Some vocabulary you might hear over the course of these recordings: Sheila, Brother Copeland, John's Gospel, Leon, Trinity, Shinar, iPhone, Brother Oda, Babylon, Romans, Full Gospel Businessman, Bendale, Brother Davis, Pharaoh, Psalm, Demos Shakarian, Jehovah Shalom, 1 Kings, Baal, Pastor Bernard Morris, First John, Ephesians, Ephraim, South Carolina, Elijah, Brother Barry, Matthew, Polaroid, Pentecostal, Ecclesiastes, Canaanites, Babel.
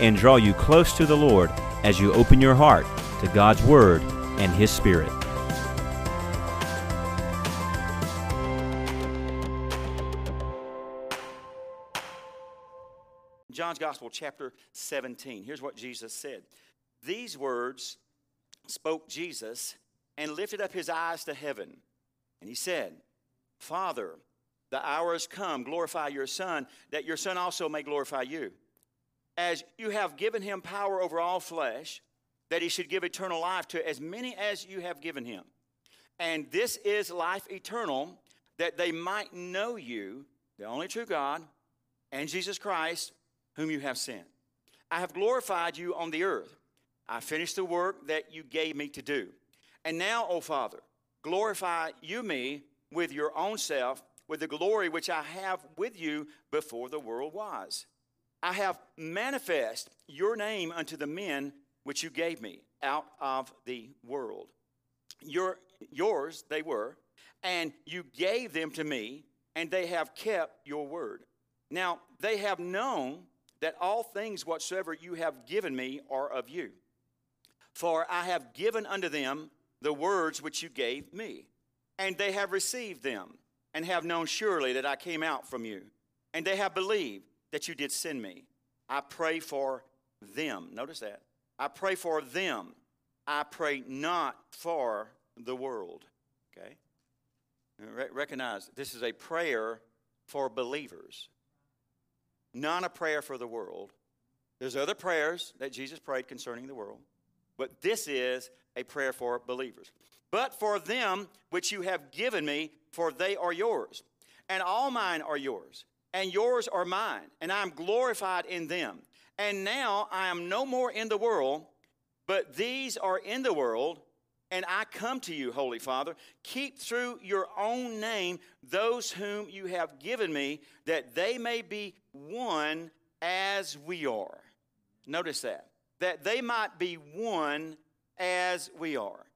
and draw you close to the Lord as you open your heart to God's Word and His Spirit. John's Gospel, chapter 17. Here's what Jesus said. These words spoke Jesus and lifted up his eyes to heaven. And he said, Father, the hour has come, glorify your Son, that your Son also may glorify you. As you have given him power over all flesh, that he should give eternal life to as many as you have given him. And this is life eternal, that they might know you, the only true God, and Jesus Christ, whom you have sent. I have glorified you on the earth. I finished the work that you gave me to do. And now, O Father, glorify you me with your own self, with the glory which I have with you before the world was. I have manifest your name unto the men which you gave me out of the world. Yours they were, and you gave them to me, and they have kept your word. Now they have known that all things whatsoever you have given me are of you. For I have given unto them the words which you gave me, and they have received them, and have known surely that I came out from you. And they have believed that you did send me. I pray for them. Notice that. I pray for them. I pray not for the world. Okay? Recognize this is a prayer for believers, not a prayer for the world. There's other prayers that Jesus prayed concerning the world, but this is a prayer for believers. But for them which you have given me, for they are yours, and all mine are yours, and yours are mine, and I am glorified in them. And now I am no more in the world, but these are in the world, and I come to you, Holy Father. Keep through your own name those whom you have given me, that they may be one as we are. Notice that. That they might be one as we are.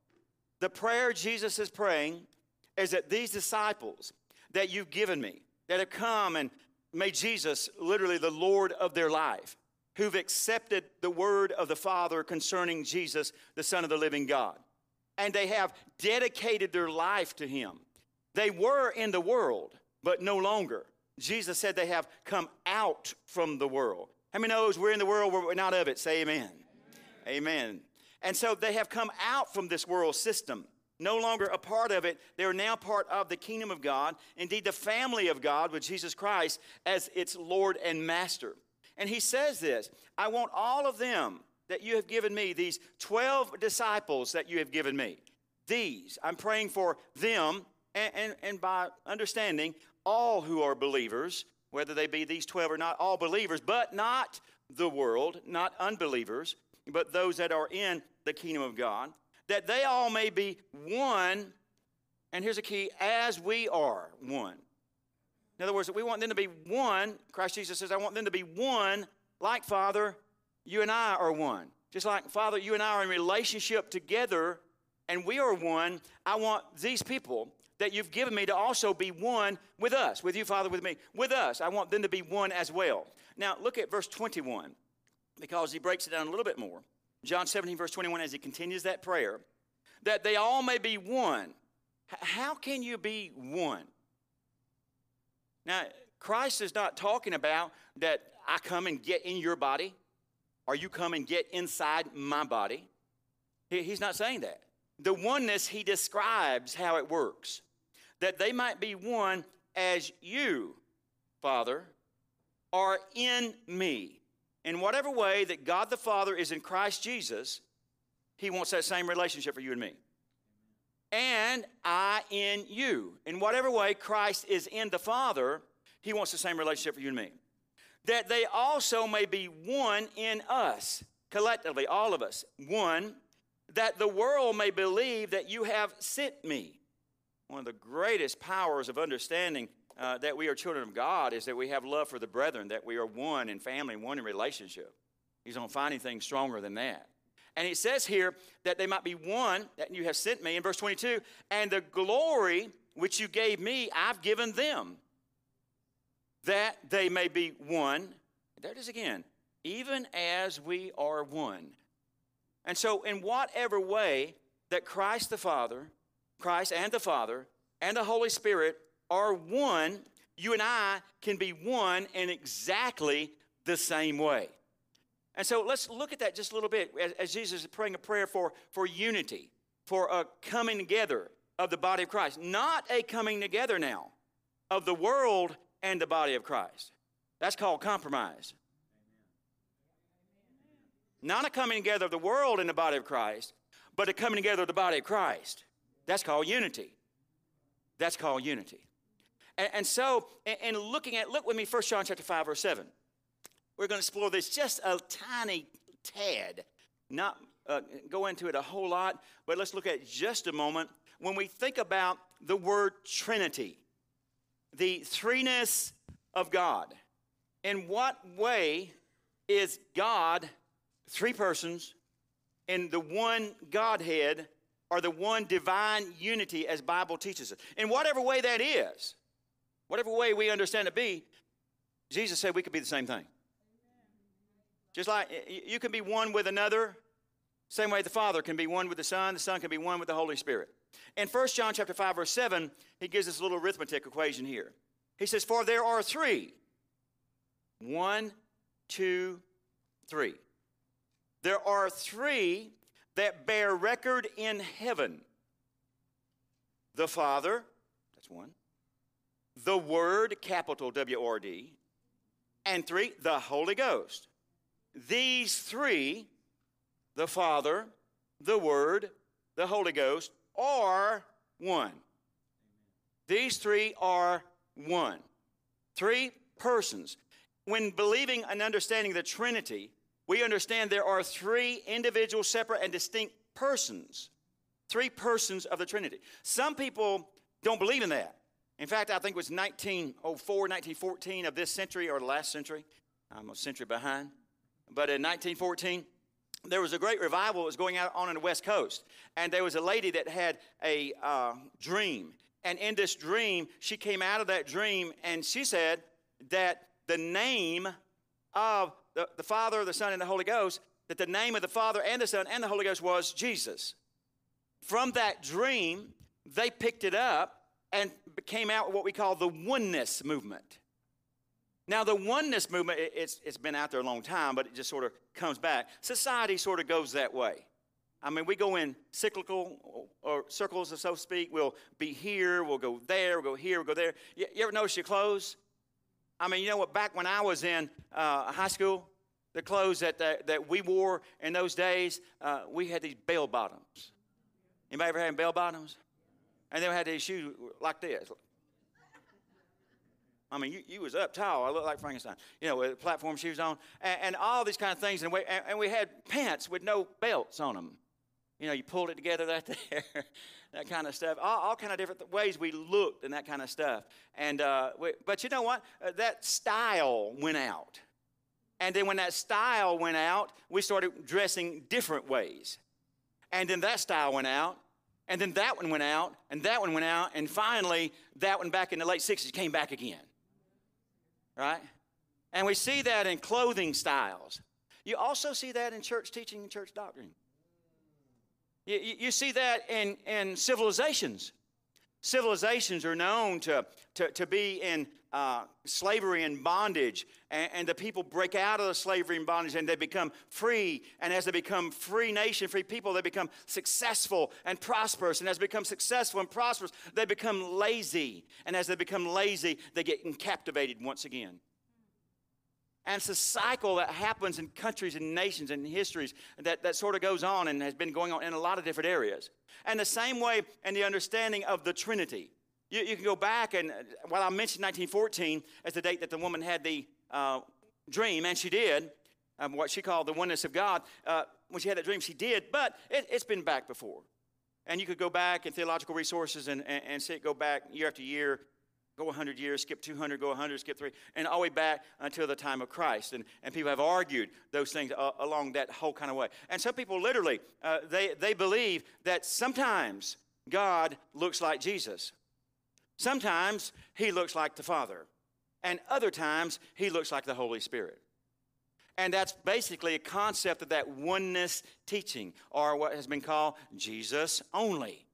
The prayer Jesus is praying is that these disciples that you've given me, that have come and made Jesus literally the Lord of their life, who've accepted the word of the Father concerning Jesus, the Son of the living God, and they have dedicated their life to him. They were in the world, but no longer. Jesus said they have come out from the world. How many knows we're in the world, we're not of it? Say amen. Amen. Amen. And so they have come out from this world system. No longer a part of it, they are now part of the kingdom of God, indeed the family of God with Jesus Christ as its Lord and Master. And he says this, I want all of them that you have given me, these 12 disciples that you have given me, these, I'm praying for them, and by understanding, all who are believers, whether they be these 12 or not, all believers, but not the world, not unbelievers, but those that are in the kingdom of God, that they all may be one, and here's a key, as we are one. In other words, we want them to be one. Christ Jesus says, I want them to be one, like Father, you and I are one. Just like Father, you and I are in relationship together, and we are one. I want these people that you've given me to also be one with us, with you, Father, with me, with us. I want them to be one as well. Now, look at verse 21, because he breaks it down a little bit more. John 17, verse 21, as he continues that prayer, that they all may be one. How can you be one? Now, Christ is not talking about that I come and get in your body, or you come and get inside my body. He's not saying that. The oneness, he describes how it works, that they might be one as you, Father, are in me. In whatever way that God the Father is in Christ Jesus, he wants that same relationship for you and me. And I in you. In whatever way Christ is in the Father, he wants the same relationship for you and me. that they also may be one in us, collectively, all of us, one, that the world may believe that you have sent me. One of the greatest powers of understanding that we are children of God is that we have love for the brethren, that we are one in family, one in relationship. You don't find anything stronger than that. And it says here that they might be one, that you have sent me. In verse 22, and the glory which you gave me, I've given them, that they may be one. There it is again, even as we are one. And so in whatever way that Christ and the Father and the Holy Spirit are one, you and I can be one in exactly the same way. And so let's look at that just a little bit as Jesus is praying a prayer for unity, for a coming together of the body of Christ. Not a coming together now of the world and the body of Christ. That's called compromise. Not a coming together of the world and the body of Christ, but a coming together of the body of Christ. That's called unity. That's called unity. And so, in looking at, look with me, 1 John chapter 5, verse 7. We're going to explore this just a tiny tad, not go into it a whole lot, but let's look at it just a moment. When we think about the word Trinity, the threeness of God, in what way is God three persons in the one Godhead or the one divine unity as Bible teaches us? In whatever way that is, whatever way we understand it be, Jesus said we could be the same thing. Just like you can be one with another, same way the Father can be one with the Son can be one with the Holy Spirit. In 1 John chapter 5, verse 7, he gives us a little arithmetic equation here. He says, for there are three. One, two, three. There are three that bear record in heaven. The Father, that's one. The Word, capital W-O-R-D. And three, the Holy Ghost. These three, the Father, the Word, the Holy Ghost, are one. These three are one. Three persons. When believing and understanding the Trinity, we understand there are three individual, separate, and distinct persons. Three persons of the Trinity. Some people don't believe in that. In fact, I think it was 1904, 1914 of this century or the last century. I'm a century behind. But in 1914, there was a great revival that was going on the West Coast. And there was a lady that had a dream. And in this dream, she came out of that dream, and she said that the name of the Father, the Son, and the Holy Ghost, that the name of the Father and the Son and the Holy Ghost was Jesus. From that dream, they picked it up and came out with what we call the oneness movement. Now, the oneness movement, it's been out there a long time, but it just sort of comes back. Society sort of goes that way. I mean, we go in cyclical or circles, so to speak. We'll be here, we'll go there, we'll go here, we'll go there. You ever notice your clothes? I mean, you know what, back when I was in high school, the clothes that we wore in those days, we had these bell-bottoms. Anybody ever had bell-bottoms? And they had these shoes like this. I mean, you was up tall. I looked like Frankenstein, you know, with platform shoes on and all these kind of things. And we had pants with no belts on them. You know, you pulled it together right there, that kind of stuff. All kind of different ways we looked and that kind of stuff. And but you know what? That style went out. And then when that style went out, we started dressing different ways. And then that style went out. And then that one went out. And that one went out. And finally, that one back in the late 60s came back again. Right? And we see that in clothing styles. You also see that in church teaching and church doctrine. You see that in civilizations. Civilizations are known to be in slavery and bondage, and the people break out of the slavery and bondage, and they become free. And as they become free nation, free people, they become successful and prosperous. And as they become successful and prosperous, they become lazy. And as they become lazy, they get captivated once again. And it's a cycle that happens in countries and nations and histories that sort of goes on and has been going on in a lot of different areas. And the same way in the understanding of the Trinity. You can go back and, well, I mentioned 1914 as the date that the woman had the dream, and she did, what she called the oneness of God. When she had that dream, she did, but it's been back before. And you could go back in theological resources and see it go back year after year, go 100 years, skip 200, go 100, skip 3, and all the way back until the time of Christ. And people have argued those things along that whole kind of way. And some people literally, they believe that sometimes God looks like Jesus. Sometimes he looks like the Father. And other times he looks like the Holy Spirit. And that's basically a concept of that oneness teaching, or what has been called Jesus only.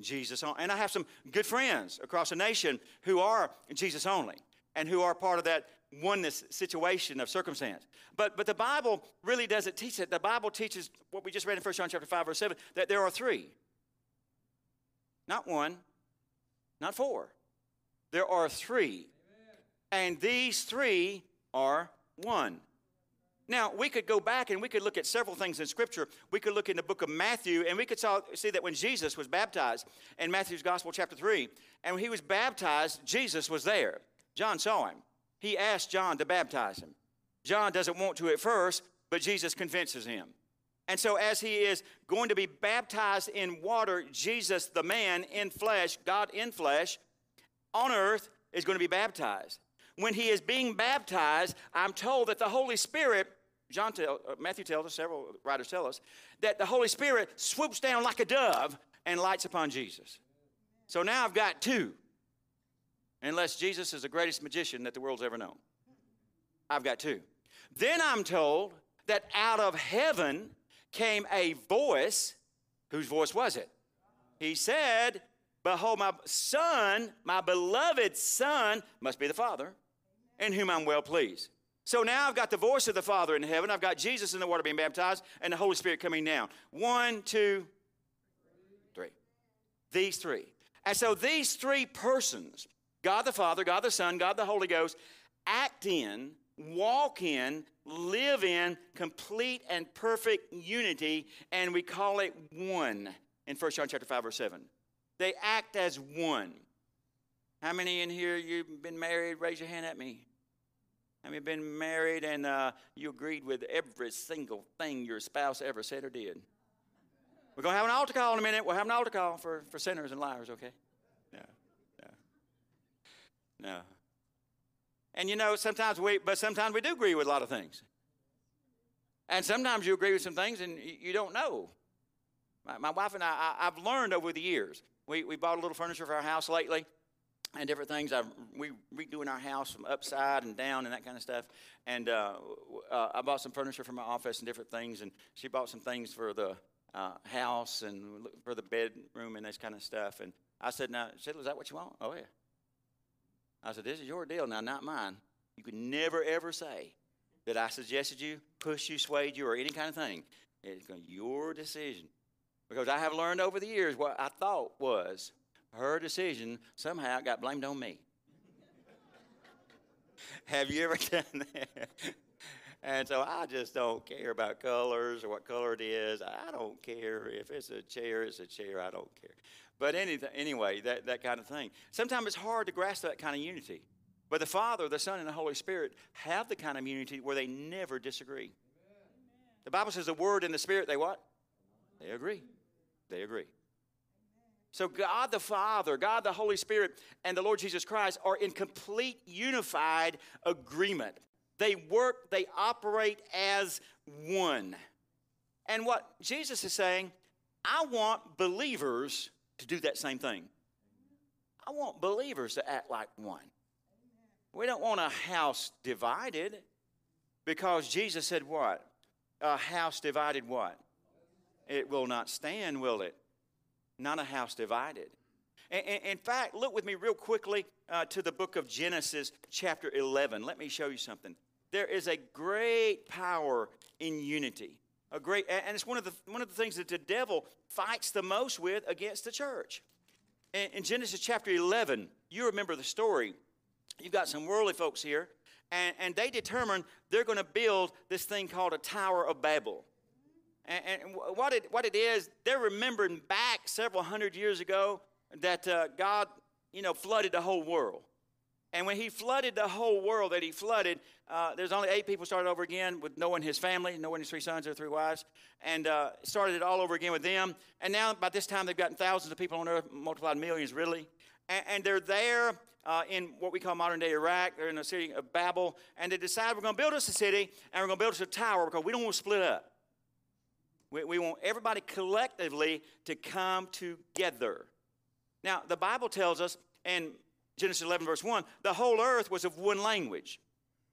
Jesus only. And I have some good friends across the nation who are Jesus only and who are part of that oneness situation of circumstance. But the Bible really doesn't teach that. The Bible teaches what we just read in First John chapter 5, verse 7, that there are three. Not one, not four. There are three. And these three are one. Now, we could go back and we could look at several things in Scripture. We could look in the book of Matthew, and we could see that when Jesus was baptized in Matthew's Gospel, chapter 3, and when he was baptized, Jesus was there. John saw him. He asked John to baptize him. John doesn't want to at first, but Jesus convinces him. And so as he is going to be baptized in water, Jesus, the man in flesh, God in flesh, on earth is going to be baptized. When he is being baptized, I'm told that the Holy Spirit, Matthew tells us, several writers tell us, that the Holy Spirit swoops down like a dove and lights upon Jesus. So now I've got two. Unless Jesus is the greatest magician that the world's ever known. I've got two. Then I'm told that out of heaven came a voice. Whose voice was it? He said, "Behold, my son, my beloved son," must be the Father, "in whom I'm well pleased." So now I've got the voice of the Father in heaven. I've got Jesus in the water being baptized and the Holy Spirit coming down. One, two, three. These three. And so these three persons, God the Father, God the Son, God the Holy Ghost, act in, walk in, live in complete and perfect unity, and we call it one in 1 John chapter 5, verse 7. They act as one. How many in here, you've been married? Raise your hand at me. How many have been married and you agreed with every single thing your spouse ever said or did? We're going to have an altar call in a minute. We'll have an altar call for sinners and liars, okay? No. And you know, sometimes we do agree with a lot of things. And sometimes you agree with some things and you don't know. My wife and I've learned over the years. We bought a little furniture for our house lately and different things. We redoing our house from upside and down and that kind of stuff. And I bought some furniture for my office and different things. And she bought some things for the house and for the bedroom and this kind of stuff. And I said, "Now, Sheila, is that what you want?" "Oh, yeah." I said, "This is your deal now, not mine. You could never, ever say that I suggested you, pushed you, swayed you, or any kind of thing. It's your decision." Because I have learned over the years what I thought was her decision somehow got blamed on me. Have you ever done that? And so I just don't care about colors or what color it is. I don't care if it's a chair, it's a chair. I don't care. But anyway, that kind of thing. Sometimes it's hard to grasp that kind of unity. But the Father, the Son, and the Holy Spirit have the kind of unity where they never disagree. Amen. The Bible says the Word and the Spirit, they what? They agree. They agree. So God the Father, God the Holy Spirit, and the Lord Jesus Christ are in complete unified agreement. They work, they operate as one. And what Jesus is saying, I want believers to do that same thing. I want believers to act like one. We don't want a house divided, because Jesus said what? A house divided what? It will not stand, will it? Not a house divided. In fact, look with me real quickly to the book of Genesis chapter 11. Let me show you something. There is a great power in unity. And it's one of the things that the devil fights the most with against the church. In Genesis chapter 11, you remember the story. You've got some worldly folks here, and they determine they're going to build this thing called a Tower of Babel. And what it is, they're remembering back several hundred years ago that God, flooded the whole world. And when he flooded the whole world that he flooded, there's only 8 people started over again with Noah and his family, Noah and his 3 sons or 3 wives, and started it all over again with them. And now by this time they've gotten thousands of people on earth, multiplied millions really. And they're there in what we call modern-day Iraq. They're in the city of Babel. And they decide we're going to build us a city and we're going to build us a tower because we don't want to split up. We want everybody collectively to come together. Now, the Bible tells us in Genesis 11, verse 1, the whole earth was of one language.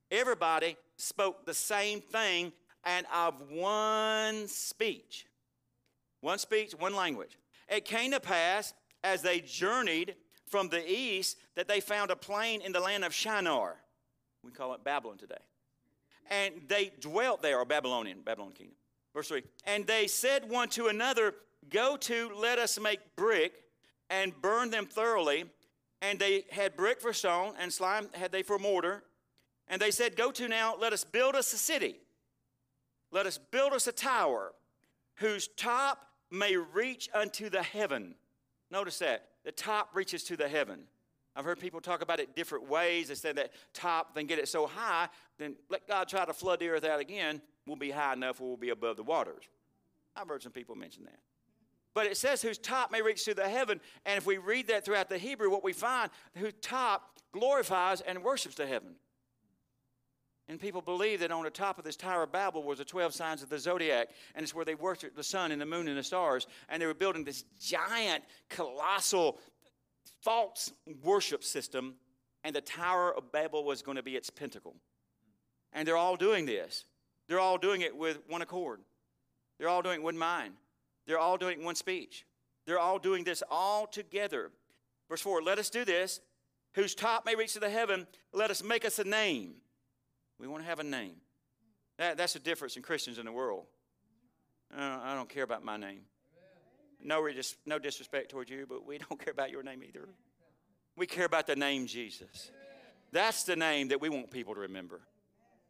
Everybody spoke the same thing and of one speech. One speech, one language. It came to pass as they journeyed from the east that they found a plain in the land of Shinar. We call it Babylon today. And they dwelt there, or Babylonian kingdom. Verse 3, and they said one to another, go to, let us make brick and burn them thoroughly. And they had brick for stone, and slime had they for mortar. And they said, go to now, let us build us a city. Let us build us a tower, whose top may reach unto the heaven. Notice that. The top reaches to the heaven. I've heard people talk about it different ways. They said that top, then get it so high, then let God try to flood the earth out again. We'll be high enough where we'll be above the waters. I've heard some people mention that. But it says whose top may reach to the heaven. And if we read that throughout the Hebrew, what we find, whose top glorifies and worships the heaven. And people believe that on the top of this Tower of Babel was the 12 signs of the Zodiac. And it's where they worshiped the sun and the moon and the stars. And they were building this giant, colossal, false worship system. And the Tower of Babel was going to be its pinnacle. And they're all doing this. They're all doing it with one accord. They're all doing it with mind. They're all doing it in one speech. They're all doing this all together. Verse 4, let us do this, whose top may reach to the heaven, let us make us a name. We want to have a name. That's the difference in Christians in the world. I don't care about my name. No disrespect towards you, but we don't care about your name either. We care about the name Jesus. That's the name that we want people to remember.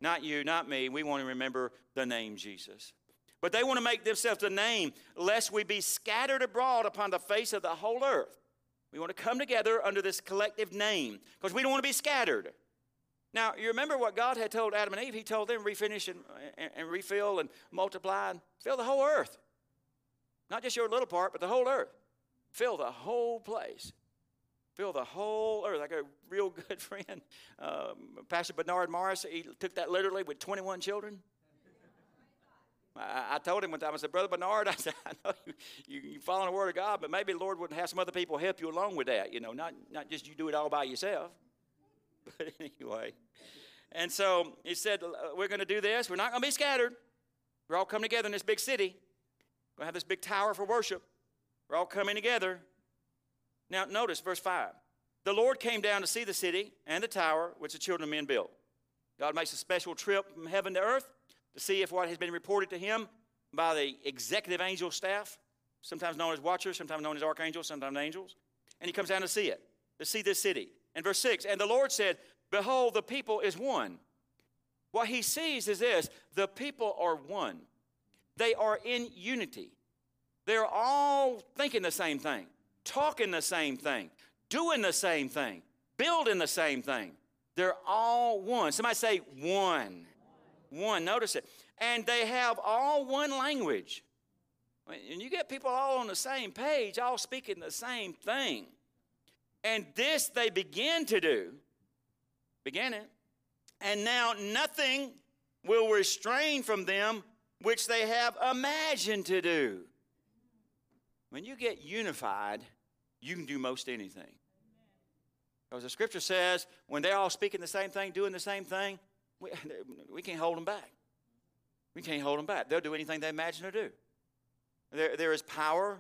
Not you, not me. We want to remember the name Jesus. But they want to make themselves a name, lest we be scattered abroad upon the face of the whole earth. We want to come together under this collective name, because we don't want to be scattered. Now, you remember what God had told Adam and Eve? He told them refinish and refill and multiply and fill the whole earth. Not just your little part, but the whole earth. Fill the whole place. Fill the whole earth. Like a real good friend, Pastor Bernard Morris, he took that literally with 21 children. I told him one time, I said, Brother Bernard, I said, I know you're following the Word of God, but maybe the Lord wouldn't have some other people help you along with that, not just you do it all by yourself. But anyway, and so he said, we're going to do this. We're not going to be scattered. We're all coming together in this big city. We're going to have this big tower for worship. We're all coming together. Now, notice verse 5. The Lord came down to see the city and the tower which the children of men built. God makes a special trip from heaven to earth to see if what has been reported to him by the executive angel staff, sometimes known as watchers, sometimes known as archangels, sometimes angels, and he comes down to see it, to see this city. And verse 6, and the Lord said, behold, the people is one. What he sees is this, the people are one. They are in unity. They're all thinking the same thing, talking the same thing, doing the same thing, building the same thing. They're all one. Somebody say one. One, notice it. And they have all one language. And you get people all on the same page, all speaking the same thing. And this they begin to do. Began it. And now nothing will restrain from them which they have imagined to do. When you get unified, you can do most anything. Because the scripture says when they're all speaking the same thing, doing the same thing, we can't hold them back. We can't hold them back. They'll do anything they imagine to do. There is power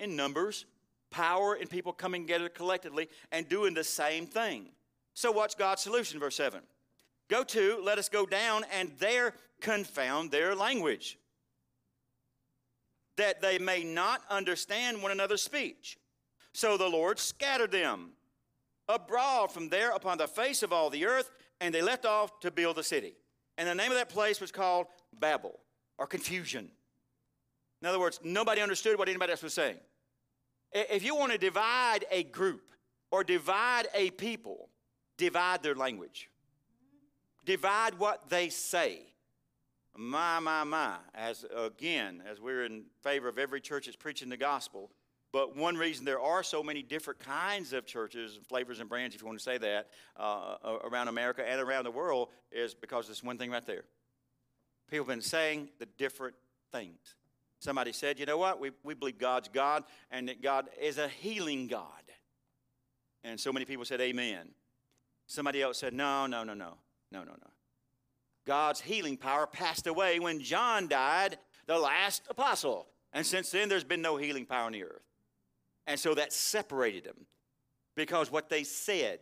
in numbers, power in people coming together collectively and doing the same thing. So what's God's solution? Verse 7. Go to, let us go down, and there confound their language, that they may not understand one another's speech. So the Lord scattered them abroad from there upon the face of all the earth, and they left off to build the city. And the name of that place was called Babel, or confusion. In other words, nobody understood what anybody else was saying. If you want to divide a group or divide a people, divide their language. Divide what they say. My. As we're in favor of every church that's preaching the gospel. But one reason there are so many different kinds of churches, flavors and brands, if you want to say that, around America and around the world is because this one thing right there. People have been saying the different things. Somebody said, you know what, we believe God's God and that God is a healing God. And so many people said, amen. Somebody else said, no. God's healing power passed away when John died, the last apostle. And since then, there's been no healing power on the earth. And so that separated them because what they said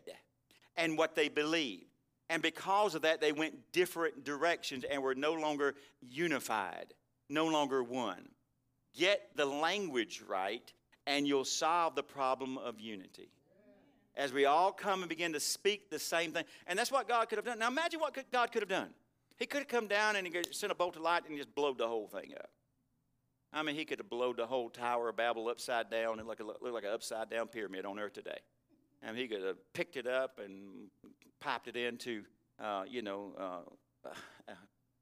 and what they believed. And because of that, they went different directions and were no longer unified, no longer one. Get the language right, and you'll solve the problem of unity. As we all come and begin to speak the same thing. And that's what God could have done. Now, imagine what God could have done. He could have come down and he sent a bolt of light and just blowed the whole thing up. I mean, he could have blowed the whole Tower of Babel upside down and looked like an upside-down pyramid on earth today. And he could have picked it up and piped it into,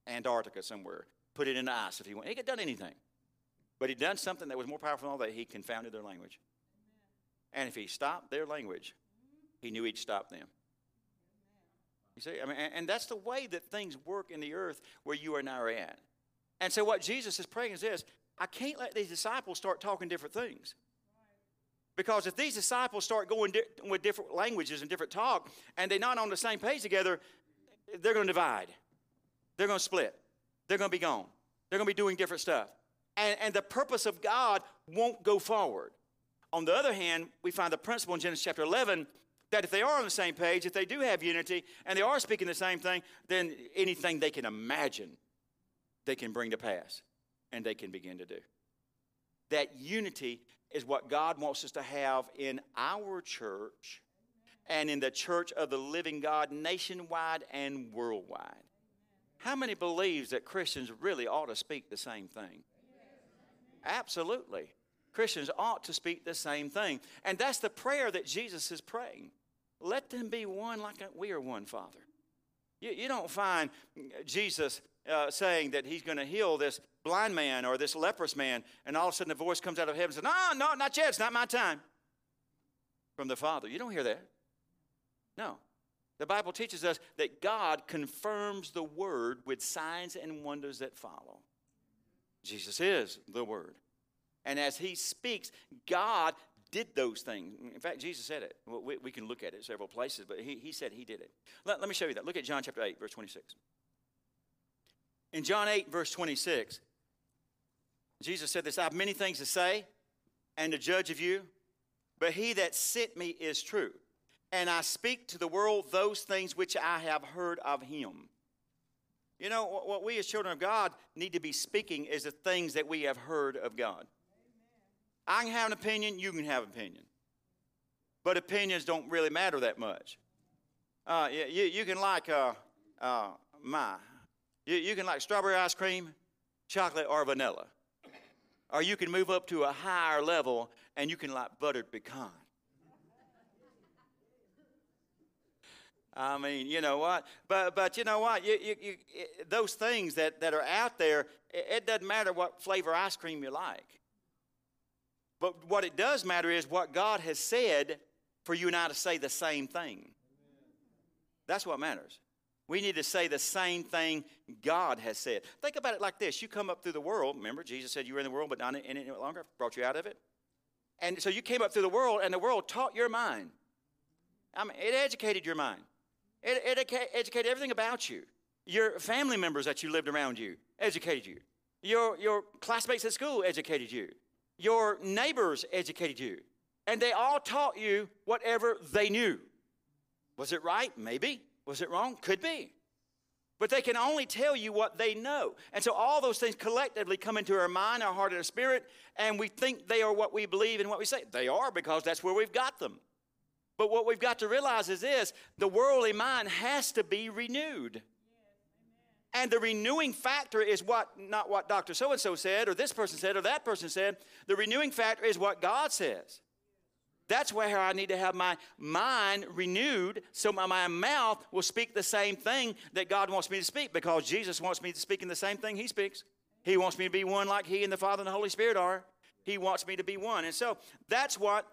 Antarctica somewhere, put it in the ice if he wanted. He could have done anything. But he'd done something that was more powerful than all that. He confounded their language. And if he stopped their language, he knew he'd stop them. You see, I mean, and that's the way that things work in the earth where you and I are at. And so what Jesus is praying is this. I can't let these disciples start talking different things. Because if these disciples start going with different languages and different talk, and they're not on the same page together, they're going to divide. They're going to split. They're going to be gone. They're going to be doing different stuff. And the purpose of God won't go forward. On the other hand, we find the principle in Genesis chapter 11 that if they are on the same page, if they do have unity, and they are speaking the same thing, then anything they can imagine, they can bring to pass. And they can begin to do. That unity is what God wants us to have in our church and in the church of the living God nationwide and worldwide. How many believes that Christians really ought to speak the same thing? Absolutely. Christians ought to speak the same thing. And that's the prayer that Jesus is praying. Let them be one like we are one, Father. You don't find Jesus saying that he's going to heal this blind man or this leprous man, and all of a sudden a voice comes out of heaven and says, no, not yet, it's not my time, from the Father. You don't hear that. No. The Bible teaches us that God confirms the Word with signs and wonders that follow. Jesus is the Word. And as he speaks, God did those things. In fact, Jesus said it. We can look at it several places, but he said he did it. Let me show you that. Look at John chapter 8, verse 26. In John 8, verse 26, Jesus said this, I have many things to say and to judge of you, but he that sent me is true. And I speak to the world those things which I have heard of him. You know, what we as children of God need to be speaking is the things that we have heard of God. Amen. I can have an opinion, you can have an opinion. But opinions don't really matter that much. You can like You can like strawberry ice cream, chocolate, or vanilla. Or you can move up to a higher level, and you can like buttered pecan. I mean, you know what? But you know what? Those things that are out there, it doesn't matter what flavor ice cream you like. But what it does matter is what God has said for you and I to say the same thing. That's what matters. We need to say the same thing God has said. Think about it like this. You come up through the world. Remember, Jesus said you were in the world, but not in it any longer. Brought you out of it. And so you came up through the world, and the world taught your mind. I mean, it educated your mind. It educated everything about you. Your family members that you lived around you educated you. Your classmates at school educated you. Your neighbors educated you. And they all taught you whatever they knew. Was it right? Maybe. Was it wrong? Could be. But they can only tell you what they know. And so all those things collectively come into our mind, our heart, and our spirit, and we think they are what we believe and what we say. They are because that's where we've got them. But what we've got to realize is this, the worldly mind has to be renewed. And the renewing factor is not what Dr. So-and-so said, or this person said, or that person said. The renewing factor is what God says. That's where I need to have my mind renewed so my mouth will speak the same thing that God wants me to speak, because Jesus wants me to speak in the same thing he speaks. He wants me to be one like he and the Father and the Holy Spirit are. He wants me to be one. And so that's what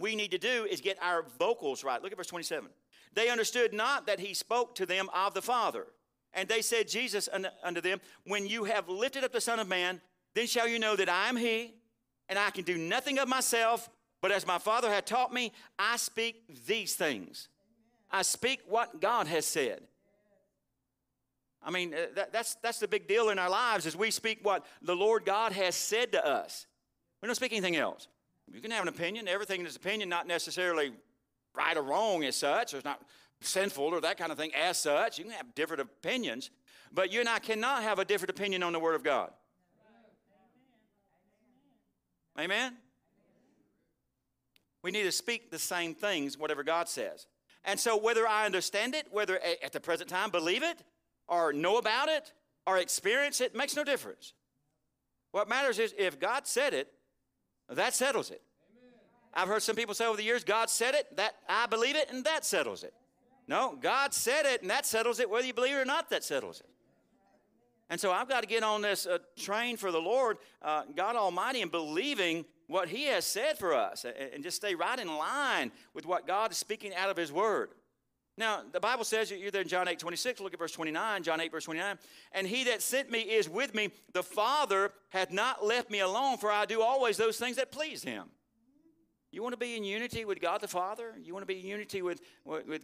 we need to do, is get our vocals right. Look at verse 27. They understood not that he spoke to them of the Father. And they said, Jesus unto them, when you have lifted up the Son of Man, then shall you know that I am he, and I can do nothing of myself, but as my Father hath taught me, I speak these things. I speak what God has said. I mean, that's the big deal in our lives, is we speak what the Lord God has said to us. We don't speak anything else. You can have an opinion. Everything is opinion, not necessarily right or wrong as such. Or it's not sinful or that kind of thing as such. You can have different opinions, but you and I cannot have a different opinion on the Word of God. Amen? We need to speak the same things, whatever God says. And so whether I understand it, whether at the present time believe it, or know about it, or experience it, makes no difference. What matters is if God said it, that settles it. Amen. I've heard some people say over the years, God said it, that I believe it, and that settles it. No, God said it, and that settles it. Whether you believe it or not, that settles it. And so I've got to get on this train for the Lord, God Almighty, and believing what he has said for us, and just stay right in line with what God is speaking out of his word. Now, the Bible says, you're there in John 8, 26, look at verse 29, John 8, verse 29. And he that sent me is with me. The Father hath not left me alone, for I do always those things that please him. You want to be in unity with God the Father? You want to be in unity with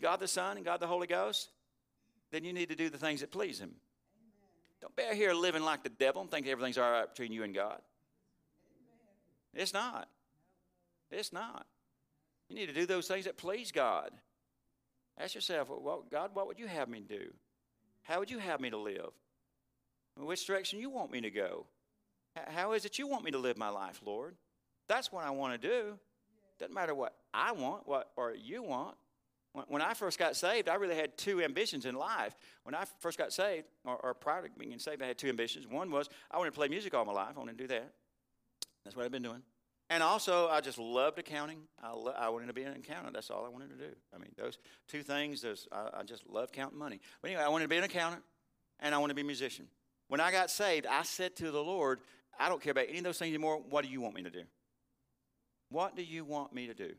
God the Son and God the Holy Ghost? Then you need to do the things that please him. Don't be out here living like the devil and think everything's all right between you and God. It's not. It's not. You need to do those things that please God. Ask yourself, well, God, what would you have me do? How would you have me to live? In which direction you want me to go? How is it you want me to live my life, Lord? That's what I want to do. Doesn't matter what I want, what or you want. When I first got saved, I really had two ambitions in life. When I first got saved, or prior to being saved, I had two ambitions. One was I wanted to play music all my life. I wanted to do that. That's what I've been doing. And also, I just loved accounting. I wanted to be an accountant. That's all I wanted to do. I mean, those two things, I just love counting money. But anyway, I wanted to be an accountant, and I wanted to be a musician. When I got saved, I said to the Lord, I don't care about any of those things anymore. What do you want me to do? What do you want me to do?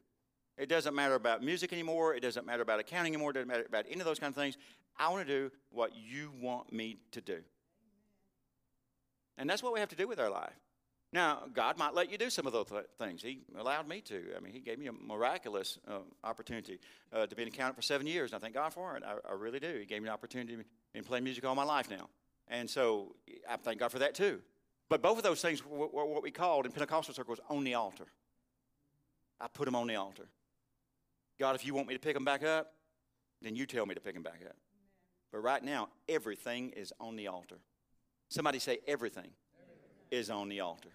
It doesn't matter about music anymore. It doesn't matter about accounting anymore. It doesn't matter about any of those kind of things. I want to do what you want me to do. And that's what we have to do with our life. Now, God might let you do some of those things. He allowed me to. I mean, he gave me a miraculous opportunity to be an accountant for 7 years, and I thank God for it. I really do. He gave me an opportunity in playing music all my life now. And so I thank God for that too. But both of those things were what we called in Pentecostal circles on the altar. I put them on the altar. God, if you want me to pick them back up, then you tell me to pick them back up. But right now, everything is on the altar. Somebody say everything is on the altar.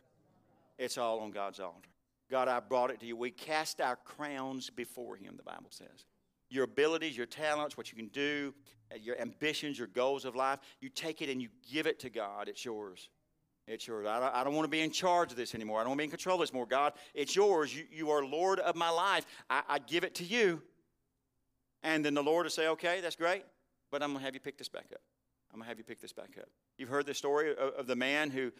It's all on God's altar. God, I brought it to you. We cast our crowns before him, the Bible says. Your abilities, your talents, what you can do, your ambitions, your goals of life, you take it and you give it to God. It's yours. It's yours. I don't want to be in charge of this anymore. I don't want to be in control of this more. God, it's yours. You are Lord of my life. I give it to you. And then the Lord will say, okay, that's great, but I'm going to have you pick this back up. I'm going to have you pick this back up. You've heard the story of the man who...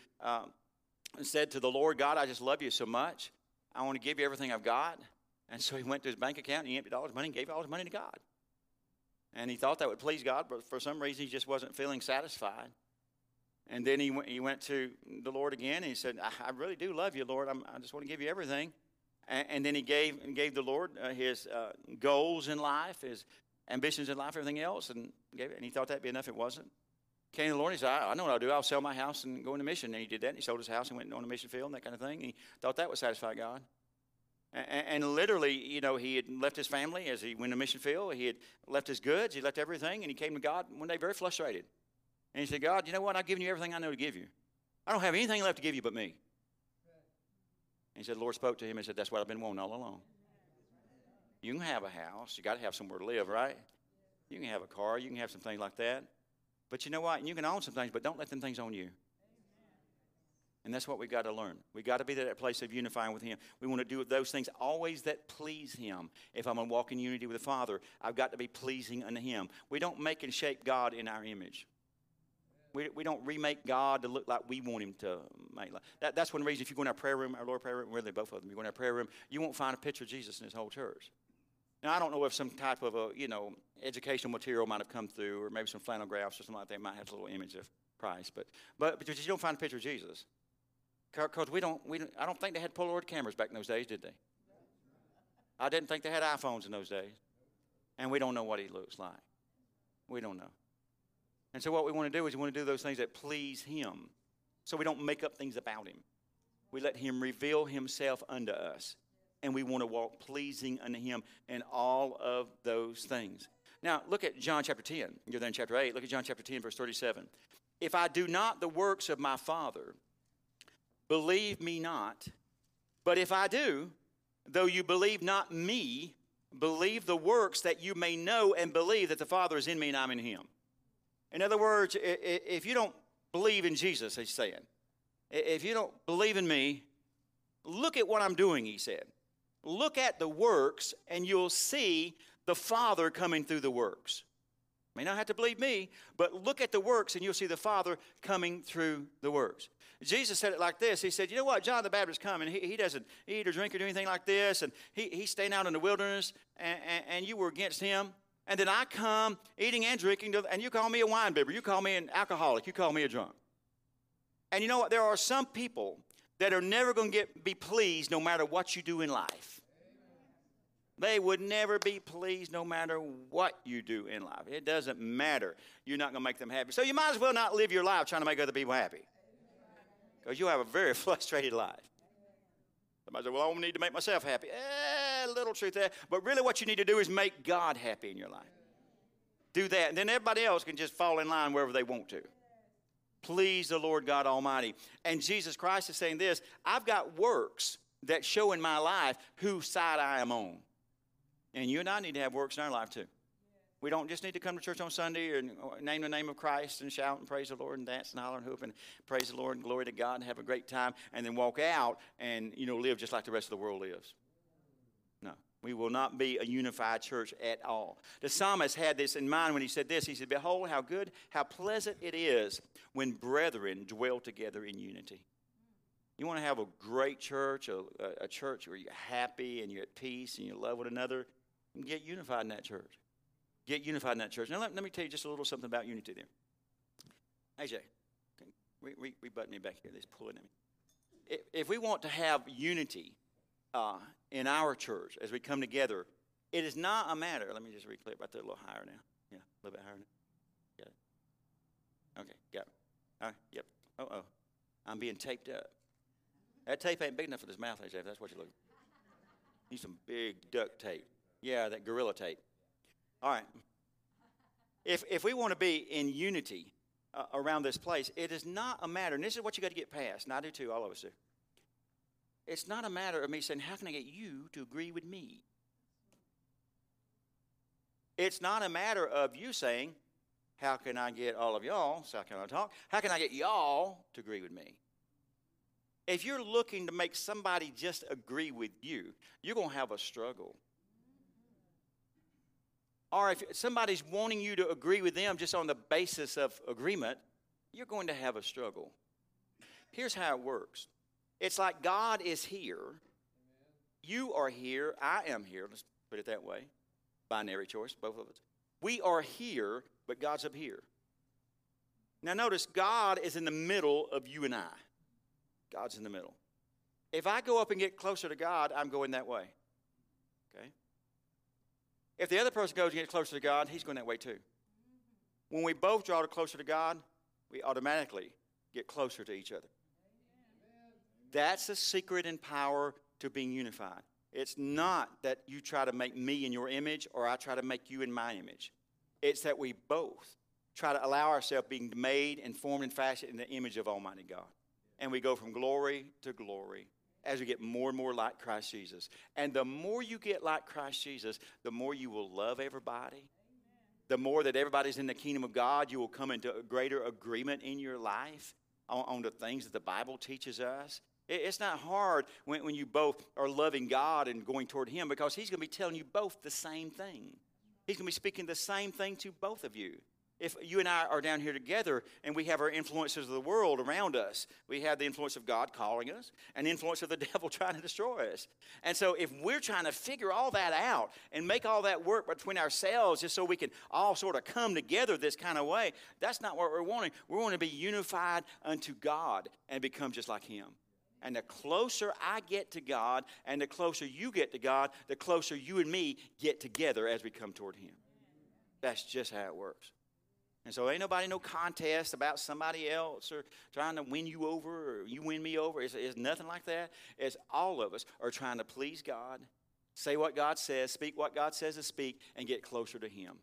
said to the Lord, God, I just love you so much. I want to give you everything I've got. And so he went to his bank account and he emptied all his money and gave all his money to God. And he thought that would please God, but for some reason he just wasn't feeling satisfied. And then he went to the Lord again and he said, I really do love you, Lord. I just want to give you everything. And then he gave the Lord his goals in life, his ambitions in life, everything else, and gave it. And he thought that'd be enough. It wasn't. Came to the Lord and he said, I know what I'll do. I'll sell my house and go into mission. And he did that. And he sold his house and went on a mission field and that kind of thing. And he thought that would satisfy God. And literally, you know, he had left his family as he went to a mission field. He had left his goods. He left everything. And he came to God one day very frustrated. And he said, God, you know what? I've given you everything I know to give you. I don't have anything left to give you but me. And he said, the Lord spoke to him and said, that's what I've been wanting all along. You can have a house. You got to have somewhere to live, right? You can have a car. You can have some things like that. But you know what? You can own some things, but don't let them things own you. Amen. And that's what we've got to learn. We've got to be at that place of unifying with Him. We want to do those things always that please Him. If I'm going to walk in unity with the Father, I've got to be pleasing unto Him. We don't make and shape God in our image. We don't remake God to look like we want Him to make. That's one reason if you go in our prayer room, our Lord's prayer room, really both of them, you go in our prayer room, you won't find a picture of Jesus in His whole church. Now, I don't know if some type of a, educational material might have come through, or maybe some flannel graphs or something like that might have a little image of Christ, but you don't find a picture of Jesus. Because I don't think they had Polaroid cameras back in those days, did they? I didn't think they had iPhones in those days. And we don't know what He looks like. We don't know. And so what we want to do is we want to do those things that please Him. So we don't make up things about Him. We let Him reveal Himself unto us. And we want to walk pleasing unto Him in all of those things. Now, look at John chapter 10. You're there in chapter 8. Look at John chapter 10, verse 37. If I do not the works of my Father, believe me not, but if I do, though you believe not me, believe the works that you may know and believe that the Father is in me and I'm in Him. In other words, if you don't believe in Jesus, He's saying, if you don't believe in me, look at what I'm doing, He said. Look at the works and you'll see the Father coming through the works. You may not have to believe me, but look at the works and you'll see the Father coming through the works. Jesus said it like this. He said, you know what? John the Baptist coming. He doesn't eat or drink or do anything like this. And he's staying out in the wilderness, and you were against him. And then I come eating and drinking, and you call me a wine bibber. You call me an alcoholic. You call me a drunk. And you know what? There are some people that are never going to be pleased no matter what you do in life. They would never be pleased no matter what you do in life. It doesn't matter. You're not going to make them happy. So you might as well not live your life trying to make other people happy. Because you'll have a very frustrated life. Somebody said, well, I only need to make myself happy. Little truth there. But really what you need to do is make God happy in your life. Do that. And then everybody else can just fall in line wherever they want to. Please the Lord God Almighty. And Jesus Christ is saying this, I've got works that show in my life whose side I am on. And you and I need to have works in our life too. We don't just need to come to church on Sunday and name the name of Christ and shout and praise the Lord and dance and holler and hoop and praise the Lord and glory to God and have a great time and then walk out and, live just like the rest of the world lives. No, we will not be a unified church at all. The psalmist had this in mind when he said this. He said, behold, how good, how pleasant it is when brethren dwell together in unity. You want to have a great church, a church where you're happy and you're at peace and you love one another, and get unified in that church. Get unified in that church. Now, let me tell you just a little something about unity there. AJ, rebutton me back here. They're pulling at me. If we want to have unity in our church as we come together, it is not a matter. Let me just reclaim it right there a little higher now. Yeah, a little bit higher now. Got it. Okay, got it. All right, yep. Uh-oh. I'm being taped up. That tape ain't big enough for this mouth, AJ, if that's what you're looking for. Need some big duct tape. Yeah, that gorilla tape. All right, if we want to be in unity around this place, it is not a matter, and this is what you got to get past, and I do too, all of us do. It's not a matter of me saying, how can I get you to agree with me? It's not a matter of you saying, how can I get all of y'all, South Carolina Talk, how can I get y'all to agree with me? If you're looking to make somebody just agree with you, you're going to have a struggle. Or if somebody's wanting you to agree with them just on the basis of agreement, you're going to have a struggle. Here's how it works. It's like God is here. You are here. I am here. Let's put it that way. Binary choice, both of us. We are here, but God's up here. Now notice, God is in the middle of you and I. God's in the middle. If I go up and get closer to God, I'm going that way. Okay? If the other person goes and gets closer to God, he's going that way too. When we both draw closer to God, we automatically get closer to each other. Amen. That's the secret and power to being unified. It's not that you try to make me in your image or I try to make you in my image. It's that we both try to allow ourselves being made and formed and fashioned in the image of Almighty God. And we go from glory to glory as we get more and more like Christ Jesus. And the more you get like Christ Jesus, the more you will love everybody. Amen. The more that everybody's in the kingdom of God, you will come into a greater agreement in your life. on the things that the Bible teaches us. It's not hard when you both are loving God and going toward Him, because He's going to be telling you both the same thing. He's going to be speaking the same thing to both of you. If you and I are down here together and we have our influences of the world around us, we have the influence of God calling us and the influence of the devil trying to destroy us. And so if we're trying to figure all that out and make all that work between ourselves just so we can all sort of come together this kind of way, that's not what we're wanting. We want to be unified unto God and become just like Him. And the closer I get to God and the closer you get to God, the closer you and me get together as we come toward Him. That's just how it works. And so ain't nobody no contest about somebody else or trying to win you over or you win me over. It's nothing like that. It's all of us are trying to please God, say what God says, speak what God says to speak, and get closer to Him.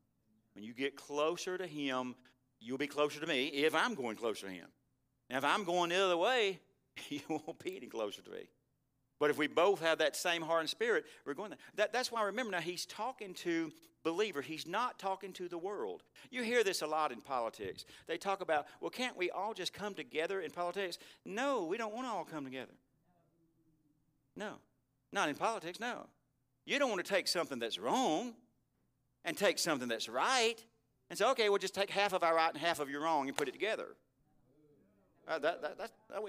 When you get closer to Him, you'll be closer to me if I'm going closer to Him. Now, if I'm going the other way, you won't be any closer to me. But if we both have that same heart and spirit, we're going there. That's why, remember, now he's talking to believers. He's not talking to the world. You hear this a lot in politics. They talk about, well, can't we all just come together in politics? No, we don't want to all come together. No. Not in politics, no. You don't want to take something that's wrong and take something that's right and say, okay, we'll just take half of our right and half of your wrong and put it together.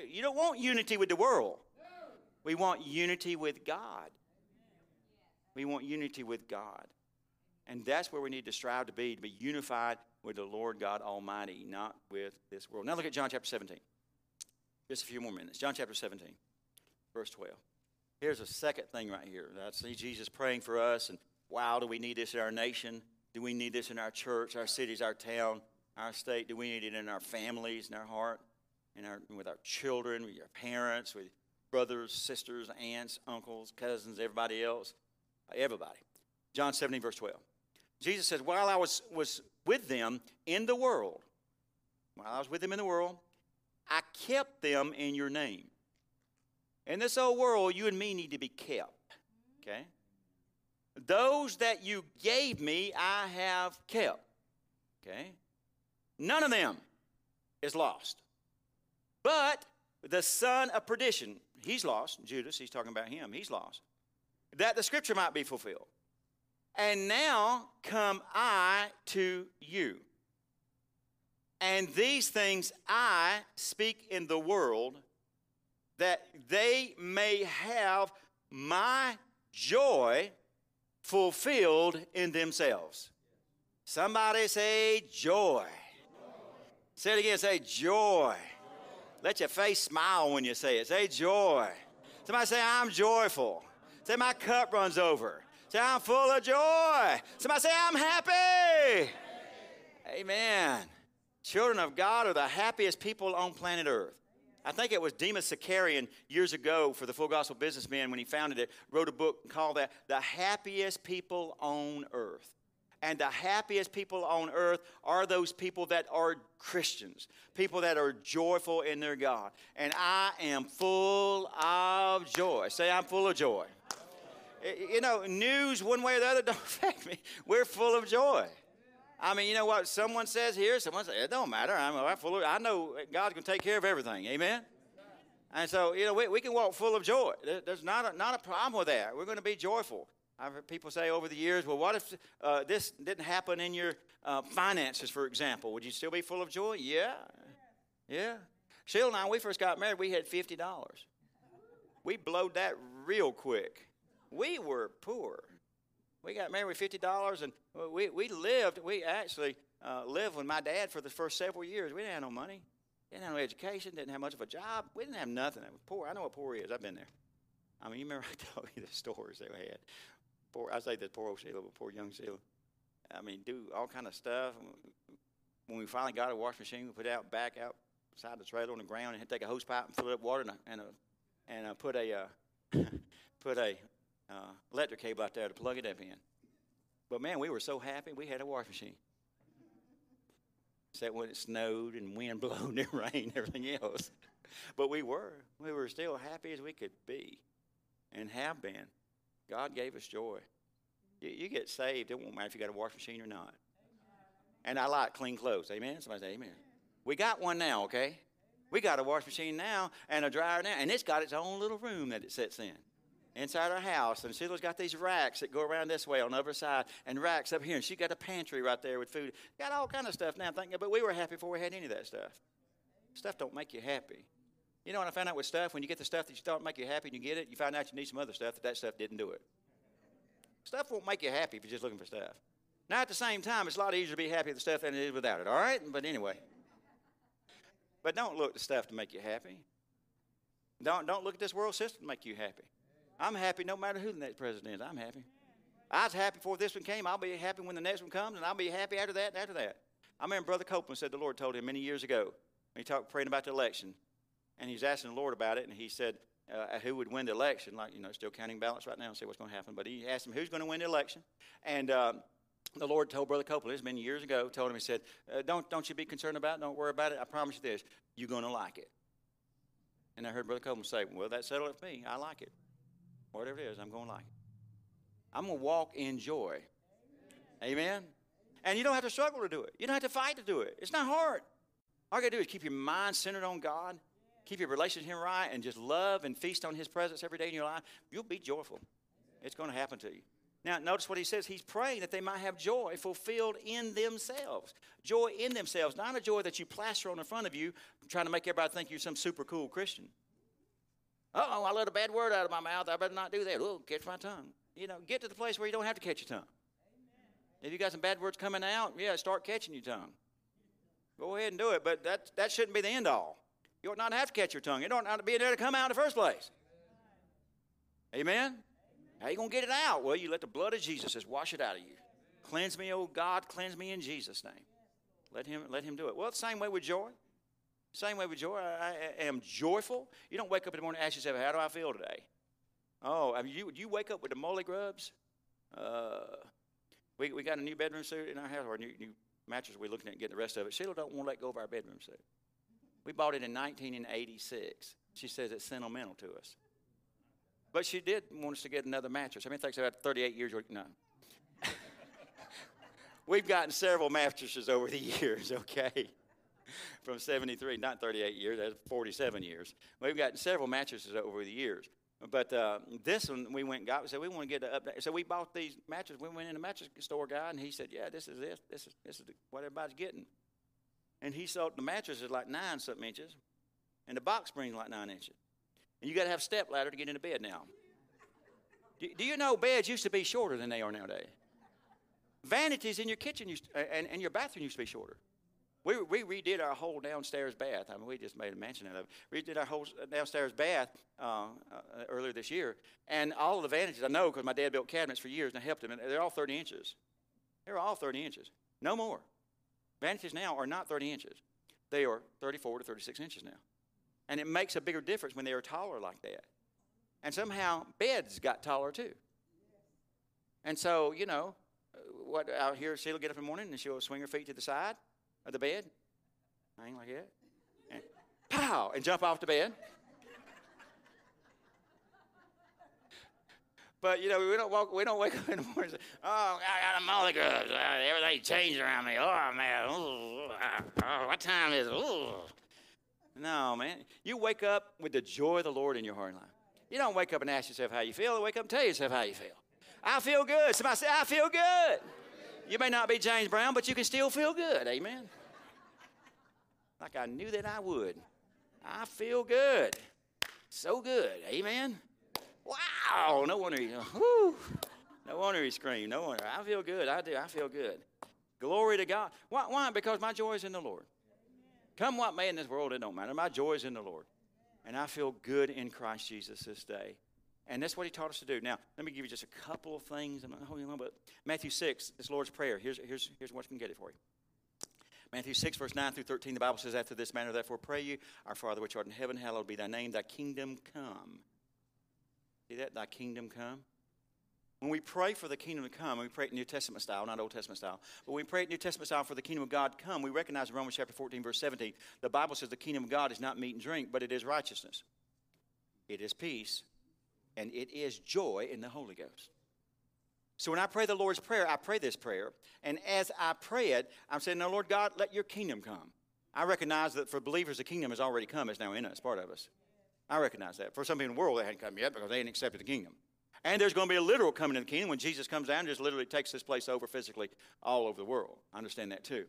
You don't want unity with the world. We want unity with God. We want unity with God. And that's where we need to strive to be unified with the Lord God Almighty, not with this world. Now look at John chapter 17. Just a few more minutes. John chapter 17, verse 12. Here's a second thing right here. I see Jesus praying for us, and wow, do we need this in our nation? Do we need this in our church, our cities, our town, our state? Do we need it in our families, in our heart, with our children, with our parents, with brothers, sisters, aunts, uncles, cousins, everybody else, everybody. John 17, verse 12. Jesus says, while I was with them in the world, I kept them in your name. In this old world, you and me need to be kept, okay? Those that you gave me, I have kept, okay? None of them is lost. But the son of perdition, he's lost. Judas, he's talking about him. He's lost. That the scripture might be fulfilled. And now come I to you. And these things I speak in the world, that they may have my joy fulfilled in themselves. Somebody say joy. Say it again. Say joy. Let your face smile when you say it. Say joy. Somebody say, I'm joyful. Say, my cup runs over. Say, I'm full of joy. Somebody say, I'm happy. Amen. Children of God are the happiest people on planet Earth. I think it was Demos Shakarian years ago for the Full Gospel Businessman, when he founded it, wrote a book called that The Happiest People on Earth. And the happiest people on earth are those people that are Christians, people that are joyful in their God. And I am full of joy. Say, I'm full of joy. You know, news one way or the other don't affect me. We're full of joy. I mean, you know what someone says here, someone says, it don't matter. I'm full of, I know God's going to take care of everything. Amen? And so, you know, we can walk full of joy. There's not a problem with that. We're going to be joyful. I've heard people say over the years, well, what if this didn't happen in your finances, for example? Would you still be full of joy? Yeah. Yeah. Sheila and I, when we first got married, we had $50. We blowed that real quick. We were poor. We got married with $50, and we actually lived with my dad for the first several years. We didn't have no money. Didn't have no education. Didn't have much of a job. We didn't have nothing. I was poor. I know what poor is. I've been there. I mean, you remember I told you the stories they had. I say that poor old Sheila, but poor young Sheila. I mean, do all kind of stuff. When we finally got a washing machine, we put it out back outside the trailer on the ground and had to take a hose pipe and fill it up water and put a electric cable out there to plug it up in. But man, we were so happy we had a washing machine. Except when it snowed and wind blowed and rain, everything else. But we were still happy as we could be, and have been. God gave us joy. You get saved, it won't matter if you got a washing machine or not. And I like clean clothes. Amen? Somebody say amen. We got one now, okay? We got a washing machine now and a dryer now, and it's got its own little room that it sits in inside our house. And Sheila's got these racks that go around this way on the other side and racks up here. And she got a pantry right there with food. Got all kind of stuff now. But we were happy before we had any of that stuff. Stuff don't make you happy. You know what I found out with stuff? When you get the stuff that you thought would make you happy and you get it, you find out you need some other stuff that stuff didn't do it. Stuff won't make you happy if you're just looking for stuff. Now, at the same time, it's a lot easier to be happy with the stuff than it is without it, all right? But anyway. But don't look to stuff to make you happy. Don't look at this world system to make you happy. I'm happy no matter who the next president is. I'm happy. I was happy before this one came. I'll be happy when the next one comes, and I'll be happy after that and after that. I remember Brother Copeland said the Lord told him many years ago when he talked praying about the election, and he's asking the Lord about it, and he said who would win the election. Like, you know, still counting ballots right now and see what's going to happen. But he asked him who's going to win the election, and the Lord told Brother Copeland, this many years ago, told him, he said, don't you be concerned about it, don't worry about it. I promise you this, you're going to like it. And I heard Brother Copeland say, well, that settled it for me. I like it. Whatever it is, I'm going to like it. I'm going to walk in joy. Amen. Amen? And you don't have to struggle to do it. You don't have to fight to do it. It's not hard. All you got to do is keep your mind centered on God, keep your relationship with Him right, and just love and feast on His presence every day in your life. You'll be joyful. It's going to happen to you. Now, notice what he says. He's praying that they might have joy fulfilled in themselves. Joy in themselves, not a joy that you plaster on the front of you trying to make everybody think you're some super cool Christian. Uh-oh, I let a bad word out of my mouth. I better not do that. Oh, catch my tongue. You know, get to the place where you don't have to catch your tongue. Amen. If you got some bad words coming out, yeah, start catching your tongue. Go ahead and do it, but that shouldn't be the end all. You ought not have to catch your tongue. It ought not to be there to come out in the first place. Amen? How are you going to get it out? Well, you let the blood of Jesus just wash it out of you. Cleanse me, oh God, cleanse me in Jesus' name. Let him do it. Well, the same way with joy. Same way with joy. I am joyful. You don't wake up in the morning and ask yourself, how do I feel today? Oh, I mean, you wake up with the molly grubs. We got a new bedroom suit in our house, or a new mattress we're looking at and getting the rest of it. Sheila don't want to let go of our bedroom suit. We bought it in 1986. She says it's sentimental to us. But she did want us to get another mattress. I mean, it takes about 38 years. No. We've gotten several mattresses over the years, okay? From 73, not 38 years, that's 47 years. We've gotten several mattresses over the years. But this one we went and got. We said, we want to get the update. So we bought these mattresses. We went in the mattress store guy, and he said, yeah, this is this. This is what everybody's getting. And he sold the mattress is like 9-something inches, and the box spring's like 9 inches. And you got to have a step ladder to get into bed now. Do you know beds used to be shorter than they are nowadays? Vanities in your kitchen and your bathroom used to be shorter. We redid our whole downstairs bath. I mean, we just made a mansion out of it. Redid our whole downstairs bath earlier this year. And all of the vanities, I know because my dad built cabinets for years and I helped him. And they're all 30 inches. They're all 30 inches. No more. Vanities now are not 30 inches. They are 34 to 36 inches now. And it makes a bigger difference when they are taller like that. And somehow beds got taller too. And so, you know, what out here, Sheila get up in the morning and she'll swing her feet to the side of the bed, hang like that, and pow, and jump off the bed. But, you know, we don't wake up in the morning and say, oh, I got a molly grubs. Everything changed around me. Oh, man. Ooh, what time is it? Ooh. No, man. You wake up with the joy of the Lord in your heart and life. You don't wake up and ask yourself how you feel. You wake up and tell yourself how you feel. I feel good. Somebody say, I feel good. Amen. You may not be James Brown, but you can still feel good. Amen. Like I knew that I would. I feel good. So good. Amen. Wow. No wonder he, whew. No wonder he screamed. No wonder. I feel good. I do. I feel good. Glory to God. Why? Because my joy is in the Lord. Come what may in this world, it don't matter. My joy is in the Lord. And I feel good in Christ Jesus this day. And that's what he taught us to do. Now, let me give you just a couple of things. I'm not holding on, but Matthew 6, this Lord's Prayer. Here's what's going to get it for you. Matthew 6, verse 9 through 13, the Bible says, after this manner, therefore, pray you, our Father which art in heaven, hallowed be thy name, thy kingdom come. See that? Thy kingdom come. When we pray for the kingdom to come, we pray it New Testament style, not Old Testament style, but when we pray it New Testament style for the kingdom of God to come, we recognize in Romans chapter 14, verse 17, the Bible says the kingdom of God is not meat and drink, but it is righteousness. It is peace, and it is joy in the Holy Ghost. So when I pray the Lord's Prayer, I pray this prayer, and as I pray it, I'm saying, now, Lord God, let your kingdom come. I recognize that for believers, the kingdom has already come. It's now in us. It's part of us. I recognize that. For some people in the world, they hadn't come yet because they hadn't accepted the kingdom. And there's going to be a literal coming of the kingdom when Jesus comes down and just literally takes this place over physically all over the world. I understand that too.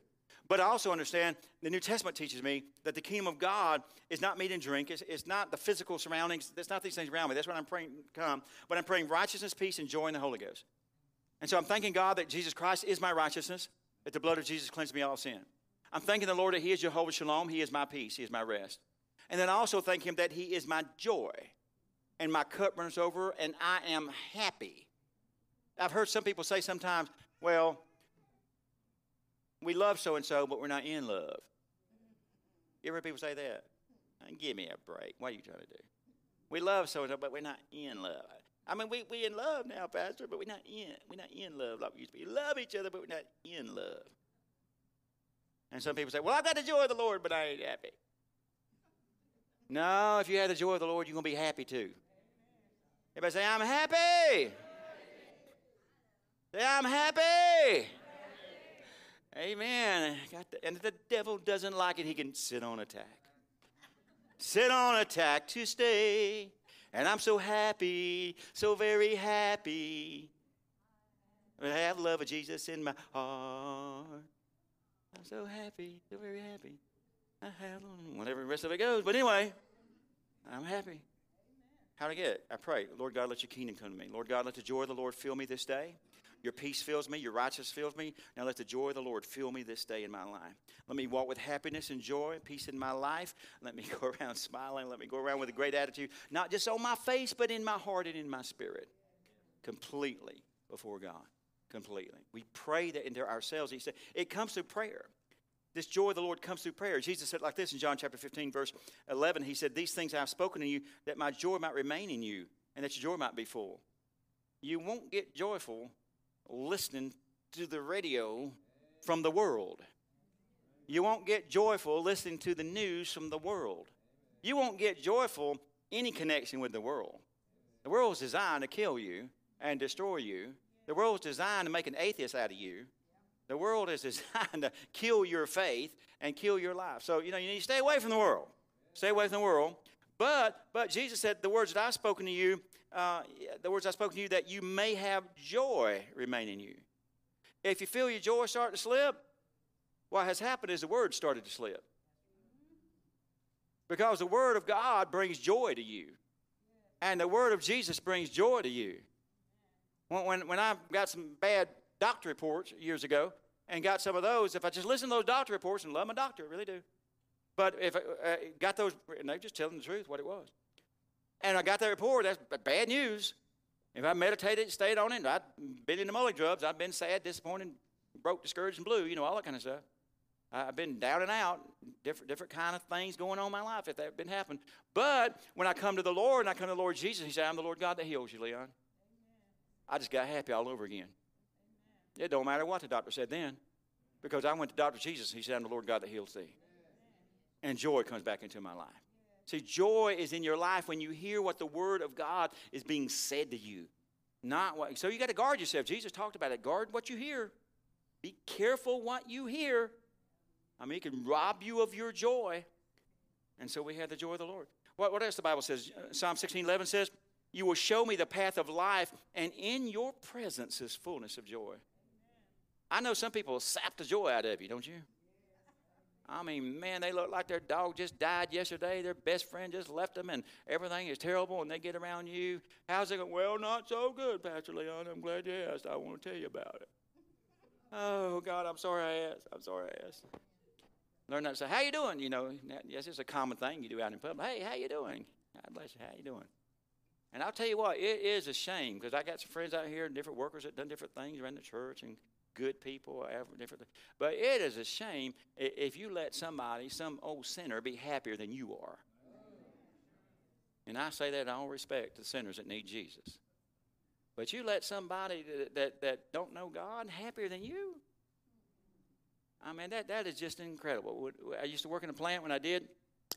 But I also understand the New Testament teaches me that the kingdom of God is not meat and drink. It's not the physical surroundings. It's not these things around me. That's what I'm praying come. But I'm praying righteousness, peace, and joy in the Holy Ghost. And so I'm thanking God that Jesus Christ is my righteousness, that the blood of Jesus cleansed me all of sin. I'm thanking the Lord that he is Jehovah Shalom. He is my peace. He is my rest. And then I also thank him that he is my joy. And my cup runs over, and I am happy. I've heard some people say sometimes, well, we love so-and-so, but we're not in love. You ever heard people say that? Give me a break. What are you trying to do? We love so-and-so, but we're not in love. I mean, we in love now, Pastor, but we're not in love like we used to be. We love each other, but we're not in love. And some people say, well, I've got the joy of the Lord, but I ain't happy. No, if you had the joy of the Lord, you're going to be happy too. Everybody say, I'm happy. Happy. Say, I'm happy. Happy. Amen. And if the devil doesn't like it, he can sit on attack. Sit on attack to stay. And I'm so happy, so very happy. I have love of Jesus in my heart. I'm so happy, so very happy. I have whatever the rest of it goes. But anyway, I'm happy. How'd I get it? I pray, Lord God, let your kingdom come to me. Lord God, let the joy of the Lord fill me this day. Your peace fills me. Your righteousness fills me. Now let the joy of the Lord fill me this day in my life. Let me walk with happiness and joy and peace in my life. Let me go around smiling. Let me go around with a great attitude, not just on my face, but in my heart and in my spirit, completely before God, completely. We pray that into ourselves. He said, it comes through prayer. This joy of the Lord comes through prayer. Jesus said like this in John chapter 15, verse 11. He said, these things I have spoken to you, that my joy might remain in you, and that your joy might be full. You won't get joyful listening to the radio from the world. You won't get joyful listening to the news from the world. You won't get joyful any connection with the world. The world's designed to kill you and destroy you. The world's designed to make an atheist out of you. The world is designed to kill your faith and kill your life. So, you know, you need to stay away from the world. Stay away from the world. But Jesus said, the words that I've spoken to you, that you may have joy remain in you. If you feel your joy starting to slip, what has happened is the word started to slip. Because the word of God brings joy to you. And the word of Jesus brings joy to you. When I got some bad doctor reports years ago and got some of those. If I just listen to those doctor reports and love my doctor, I really do. But if I got those, and they just telling the truth what it was. And I got that report, that's bad news. If I meditated, stayed on it, I'd been in the mulling drugs, I'd been sad, disappointed, broke, discouraged, and blue, you know, all that kind of stuff. I've been down and out, different kind of things going on in my life if that had been happening. But when I come to the Lord and I come to the Lord Jesus, he said, I'm the Lord God that heals you, Leon. I just got happy all over again. It don't matter what the doctor said then, because I went to Dr. Jesus. He said, I'm the Lord God that heals thee. And joy comes back into my life. See, joy is in your life when you hear what the word of God is being said to you. Not what. So you got to guard yourself. Jesus talked about it. Guard what you hear. Be careful what you hear. I mean, it can rob you of your joy. And so we have the joy of the Lord. What else the Bible says? Psalm 16:11 says, you will show me the path of life, and in your presence is fullness of joy. I know some people sap the joy out of you, don't you? I mean, man, they look like their dog just died yesterday. Their best friend just left them, and everything is terrible, and they get around you. How's it going? Well, not so good, Pastor Leon. I'm glad you asked. I want to tell you about it. Oh, God, I'm sorry I asked. I'm sorry I asked. Learn that. Say, how you doing? You know, yes, it's a common thing you do out in public. Hey, how you doing? God bless you. How you doing? And I'll tell you what, it is a shame, because I got some friends out here and different workers that done different things around the church and good people, different. But it is a shame if you let somebody, some old sinner, be happier than you are. And I say that in all respect to sinners that need Jesus. But you let somebody that don't know God happier than you. I mean, that is just incredible. I used to work in a plant when I did.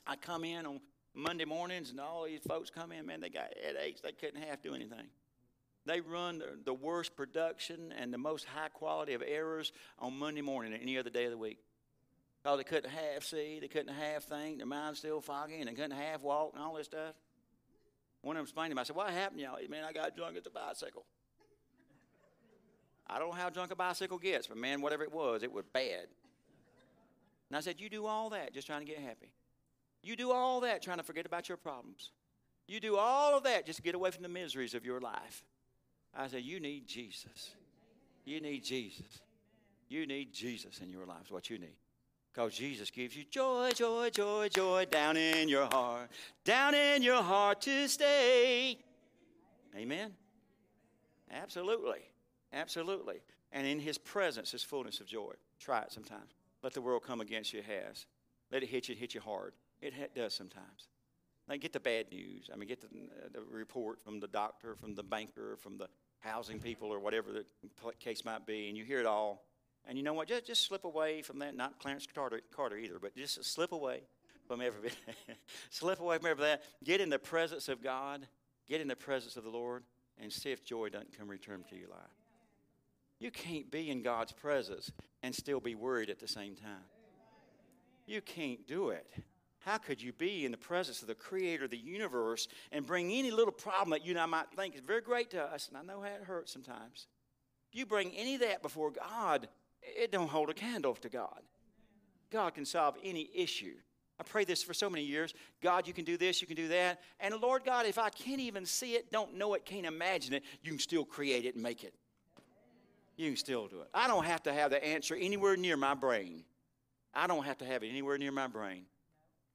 I come in on Monday mornings, and all these folks come in, man, they got headaches. They couldn't half do anything. They run the worst production and the most high quality of errors on Monday morning than any other day of the week. Because they couldn't half see, they couldn't half think, their mind's still foggy, and they couldn't half walk and all this stuff. One of them explained to me, I said, "What happened, y'all?" He said, "Man, I got drunk at the bicycle." I don't know how drunk a bicycle gets, but man, whatever it was bad. And I said, "You do all that just trying to get happy. You do all that trying to forget about your problems. You do all of that just to get away from the miseries of your life." I said, "You need Jesus. You need Jesus. You need Jesus in your life is what you need. Because Jesus gives you joy, joy, joy, joy down in your heart to stay." Amen? Absolutely. Absolutely. And in his presence is fullness of joy. Try it sometimes. Let the world come against you, it has. Let it hit you hard. It does sometimes. Like get the bad news. I mean, get the report from the doctor, from the banker, from the housing people or whatever the case might be, and you hear it all. And you know what? Just slip away from that. Not Clarence Carter either, but just slip away from everything. Slip away from everything. Get in the presence of God. Get in the presence of the Lord and see if joy doesn't come return to your life. You can't be in God's presence and still be worried at the same time. You can't do it. How could you be in the presence of the creator of the universe and bring any little problem that you and I might think is very great to us, and I know how it hurts sometimes. You bring any of that before God, it don't hold a candle to God. God can solve any issue. I prayed this for so many years. God, you can do this, you can do that. And Lord God, if I can't even see it, don't know it, can't imagine it, you can still create it and make it. You can still do it. I don't have to have the answer anywhere near my brain. I don't have to have it anywhere near my brain.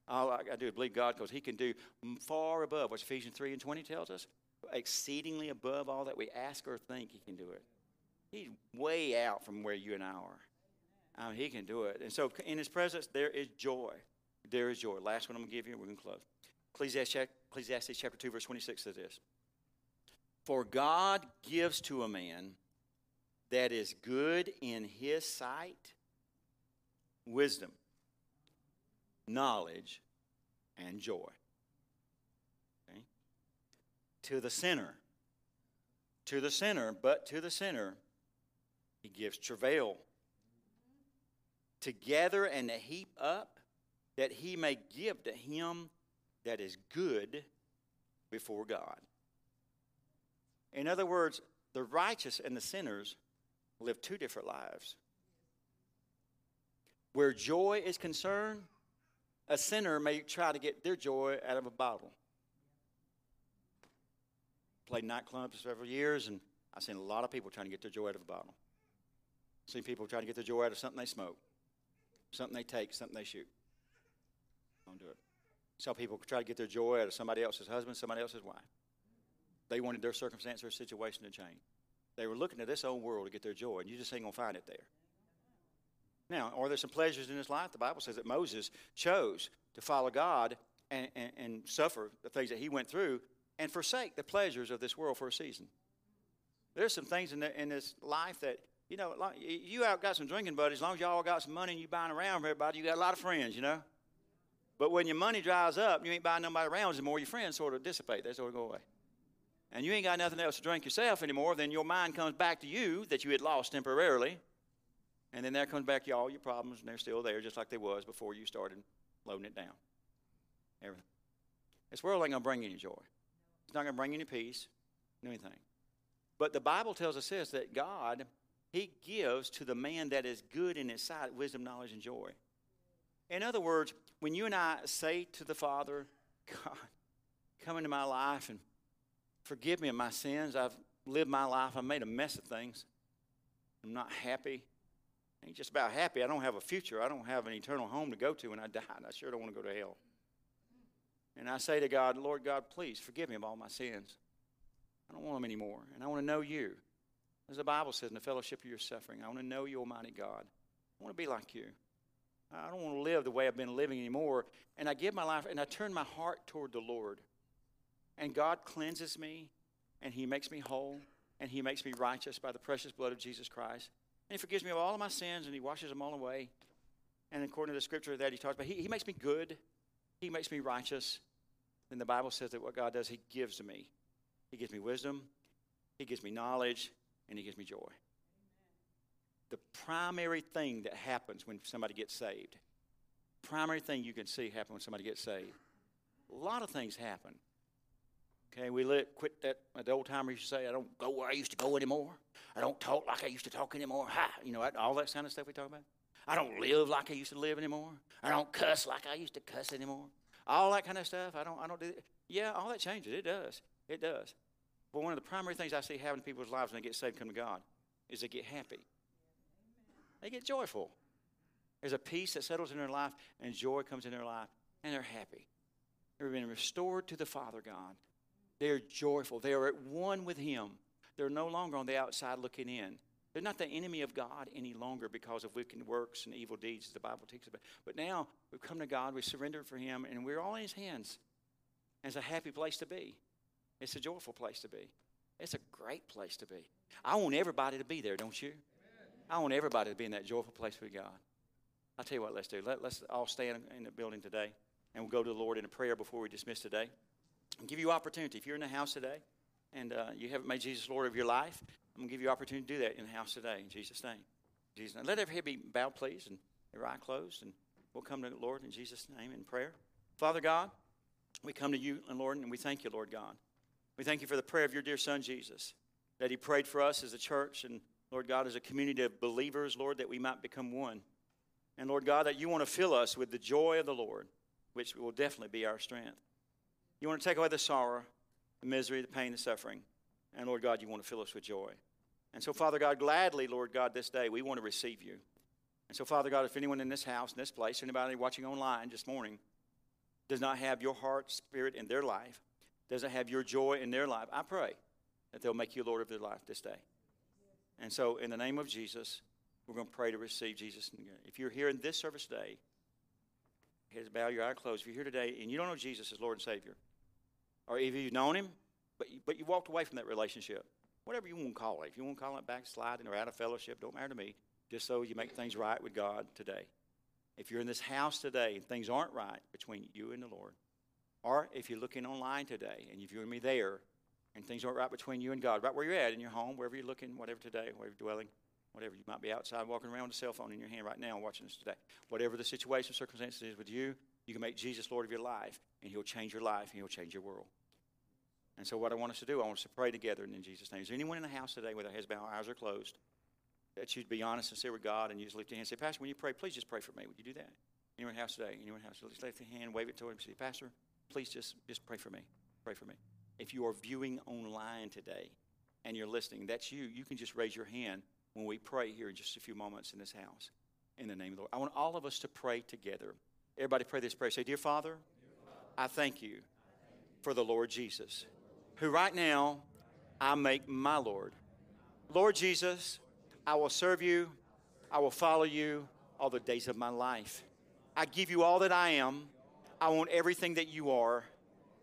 All I do is believe God because he can do far above what Ephesians 3:20 tells us. Exceedingly above all that we ask or think, he can do it. He's way out from where you and I are. I mean, he can do it. And so in his presence, there is joy. There is joy. Last one I'm going to give you, and we're going to close. Ecclesiastes chapter 2, verse 26 says this. For God gives to a man that is good in his sight wisdom, knowledge, and joy. Okay? To the sinner, he gives travail to gather and to heap up that he may give to him that is good before God. In other words, the righteous and the sinners live two different lives. Where joy is concerned, a sinner may try to get their joy out of a bottle. Played nightclubs for several years, and I've seen a lot of people trying to get their joy out of a bottle. Seen people trying to get their joy out of something they smoke, something they take, something they shoot. Don't do it. Saw people try to get their joy out of somebody else's husband, somebody else's wife. They wanted their circumstance or situation to change. They were looking to this old world to get their joy, and you just ain't going to find it there. Now, are there some pleasures in this life? The Bible says that Moses chose to follow God and suffer the things that he went through and forsake the pleasures of this world for a season. There's some things in this life that, you know, you out got some drinking buddies. As long as y'all got some money and you buying around for everybody, you got a lot of friends, you know. But when your money dries up, you ain't buying nobody around anymore. Your friends sort of dissipate. They sort of go away. And you ain't got nothing else to drink yourself anymore. Then your mind comes back to you that you had lost temporarily. And then there comes back all your problems, and they're still there just like they was before you started loading it down. Everything. This world ain't going to bring you any joy. It's not going to bring you any peace, anything. But the Bible tells us this, that God, he gives to the man that is good in his sight wisdom, knowledge, and joy. In other words, when you and I say to the Father, God, come into my life and forgive me of my sins. I've lived my life. I've made a mess of things. I'm not happy. I ain't just about happy. I don't have a future. I don't have an eternal home to go to when I die. I sure don't want to go to hell. And I say to God, Lord God, please forgive me of all my sins. I don't want them anymore. And I want to know you. As the Bible says, in the fellowship of your suffering, I want to know you, Almighty God. I want to be like you. I don't want to live the way I've been living anymore. And I give my life, and I turn my heart toward the Lord. And God cleanses me, and he makes me whole, and he makes me righteous by the precious blood of Jesus Christ. And he forgives me of all of my sins, and he washes them all away. And according to the scripture that he talks about, he makes me good. He makes me righteous. And the Bible says that what God does, he gives to me. He gives me wisdom. He gives me knowledge. And he gives me joy. The primary thing that happens when somebody gets saved primary thing you can see happen when somebody gets saved. A lot of things happen. Okay, we quit that. The old timer used to say, I don't go where I used to go anymore. I don't talk like I used to talk anymore. Ha! You know, all that kind of stuff we talk about. I don't live like I used to live anymore. I don't cuss like I used to cuss anymore. All that kind of stuff. I don't do that. Yeah, all that changes. It does. It does. But one of the primary things I see happen in people's lives when they get saved, come to God, is they get happy. They get joyful. There's a peace that settles in their life, and joy comes in their life, and they're happy. They've been restored to the Father God. They're joyful. They are at one with Him. They're no longer on the outside looking in. They're not the enemy of God any longer because of wicked works and evil deeds, as the Bible teaches about. But now we've come to God, we surrender for Him, and we're all in His hands. And it's a happy place to be. It's a joyful place to be. It's a great place to be. I want everybody to be there, don't you? I want everybody to be in that joyful place with God. I'll tell you what, let's do. Let's all stand in the building today, and we'll go to the Lord in a prayer before we dismiss today. I'll give you opportunity. If you're in the house today and you haven't made Jesus Lord of your life, I'm going to give you opportunity to do that in the house today in Jesus' name. Jesus, let every head be bowed, please, and every eye closed, and we'll come to the Lord in Jesus' name in prayer. Father God, we come to you, and Lord, and we thank you, Lord God. We thank you for the prayer of your dear Son, Jesus, that he prayed for us as a church and, Lord God, as a community of believers, Lord, that we might become one. And, Lord God, that you want to fill us with the joy of the Lord, which will definitely be our strength. You want to take away the sorrow, the misery, the pain, the suffering. And, Lord God, you want to fill us with joy. And so, Father God, gladly, Lord God, this day, we want to receive you. And so, Father God, if anyone in this house, in this place, anybody watching online this morning does not have your heart, spirit in their life, doesn't have your joy in their life, I pray that they'll make you Lord of their life this day. And so, in the name of Jesus, we're going to pray to receive Jesus. If you're here in this service today, heads bow, your eye closed. If you're here today and you don't know Jesus as Lord and Savior, or if you've known him, but you walked away from that relationship, whatever you want to call it. If you want to call it backsliding or out of fellowship, don't matter to me, just so you make things right with God today. If you're in this house today and things aren't right between you and the Lord, or if you're looking online today and if you're me there and things aren't right between you and God, right where you're at, in your home, wherever you're looking, whatever today, wherever you're dwelling, whatever, you might be outside walking around with a cell phone in your hand right now watching this today. Whatever the situation, circumstances is with you, you can make Jesus Lord of your life, and he'll change your life, and he'll change your world. And so what I want us to do, I want us to pray together in Jesus' name. Is there anyone in the house today with their heads bowed, eyes are closed, that you'd be honest and sincere with God, and you just lift your hand and say, Pastor, when you pray, please just pray for me. Would you do that? Anyone in the house today? Anyone in the house? Just lift your hand, wave it toward him, say, Pastor, please just pray for me. Pray for me. If you are viewing online today and you're listening, that's you. You can just raise your hand when we pray here in just a few moments in this house. In the name of the Lord. I want all of us to pray together. Everybody pray this prayer. Say, Dear Father, I thank you for the Lord Jesus, who right now I make my Lord. Lord Jesus, I will serve you. I will follow you all the days of my life. I give you all that I am. I want everything that you are.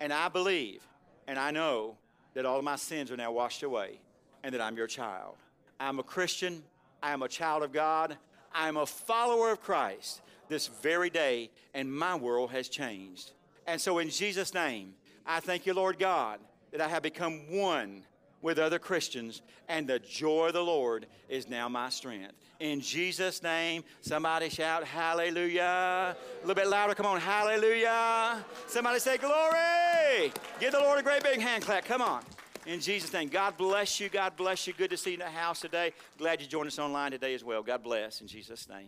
And I believe and I know that all of my sins are now washed away and that I'm your child. I'm a Christian. I am a child of God. I am a follower of Christ this very day, and my world has changed. And so in Jesus' name, I thank you, Lord God, that I have become one with other Christians, and the joy of the Lord is now my strength. In Jesus' name, somebody shout hallelujah. A little bit louder, come on, hallelujah. Somebody say glory. Give the Lord a great big hand clap, come on. In Jesus' name, God bless you, God bless you. Good to see you in the house today. Glad you joined us online today as well. God bless in Jesus' name.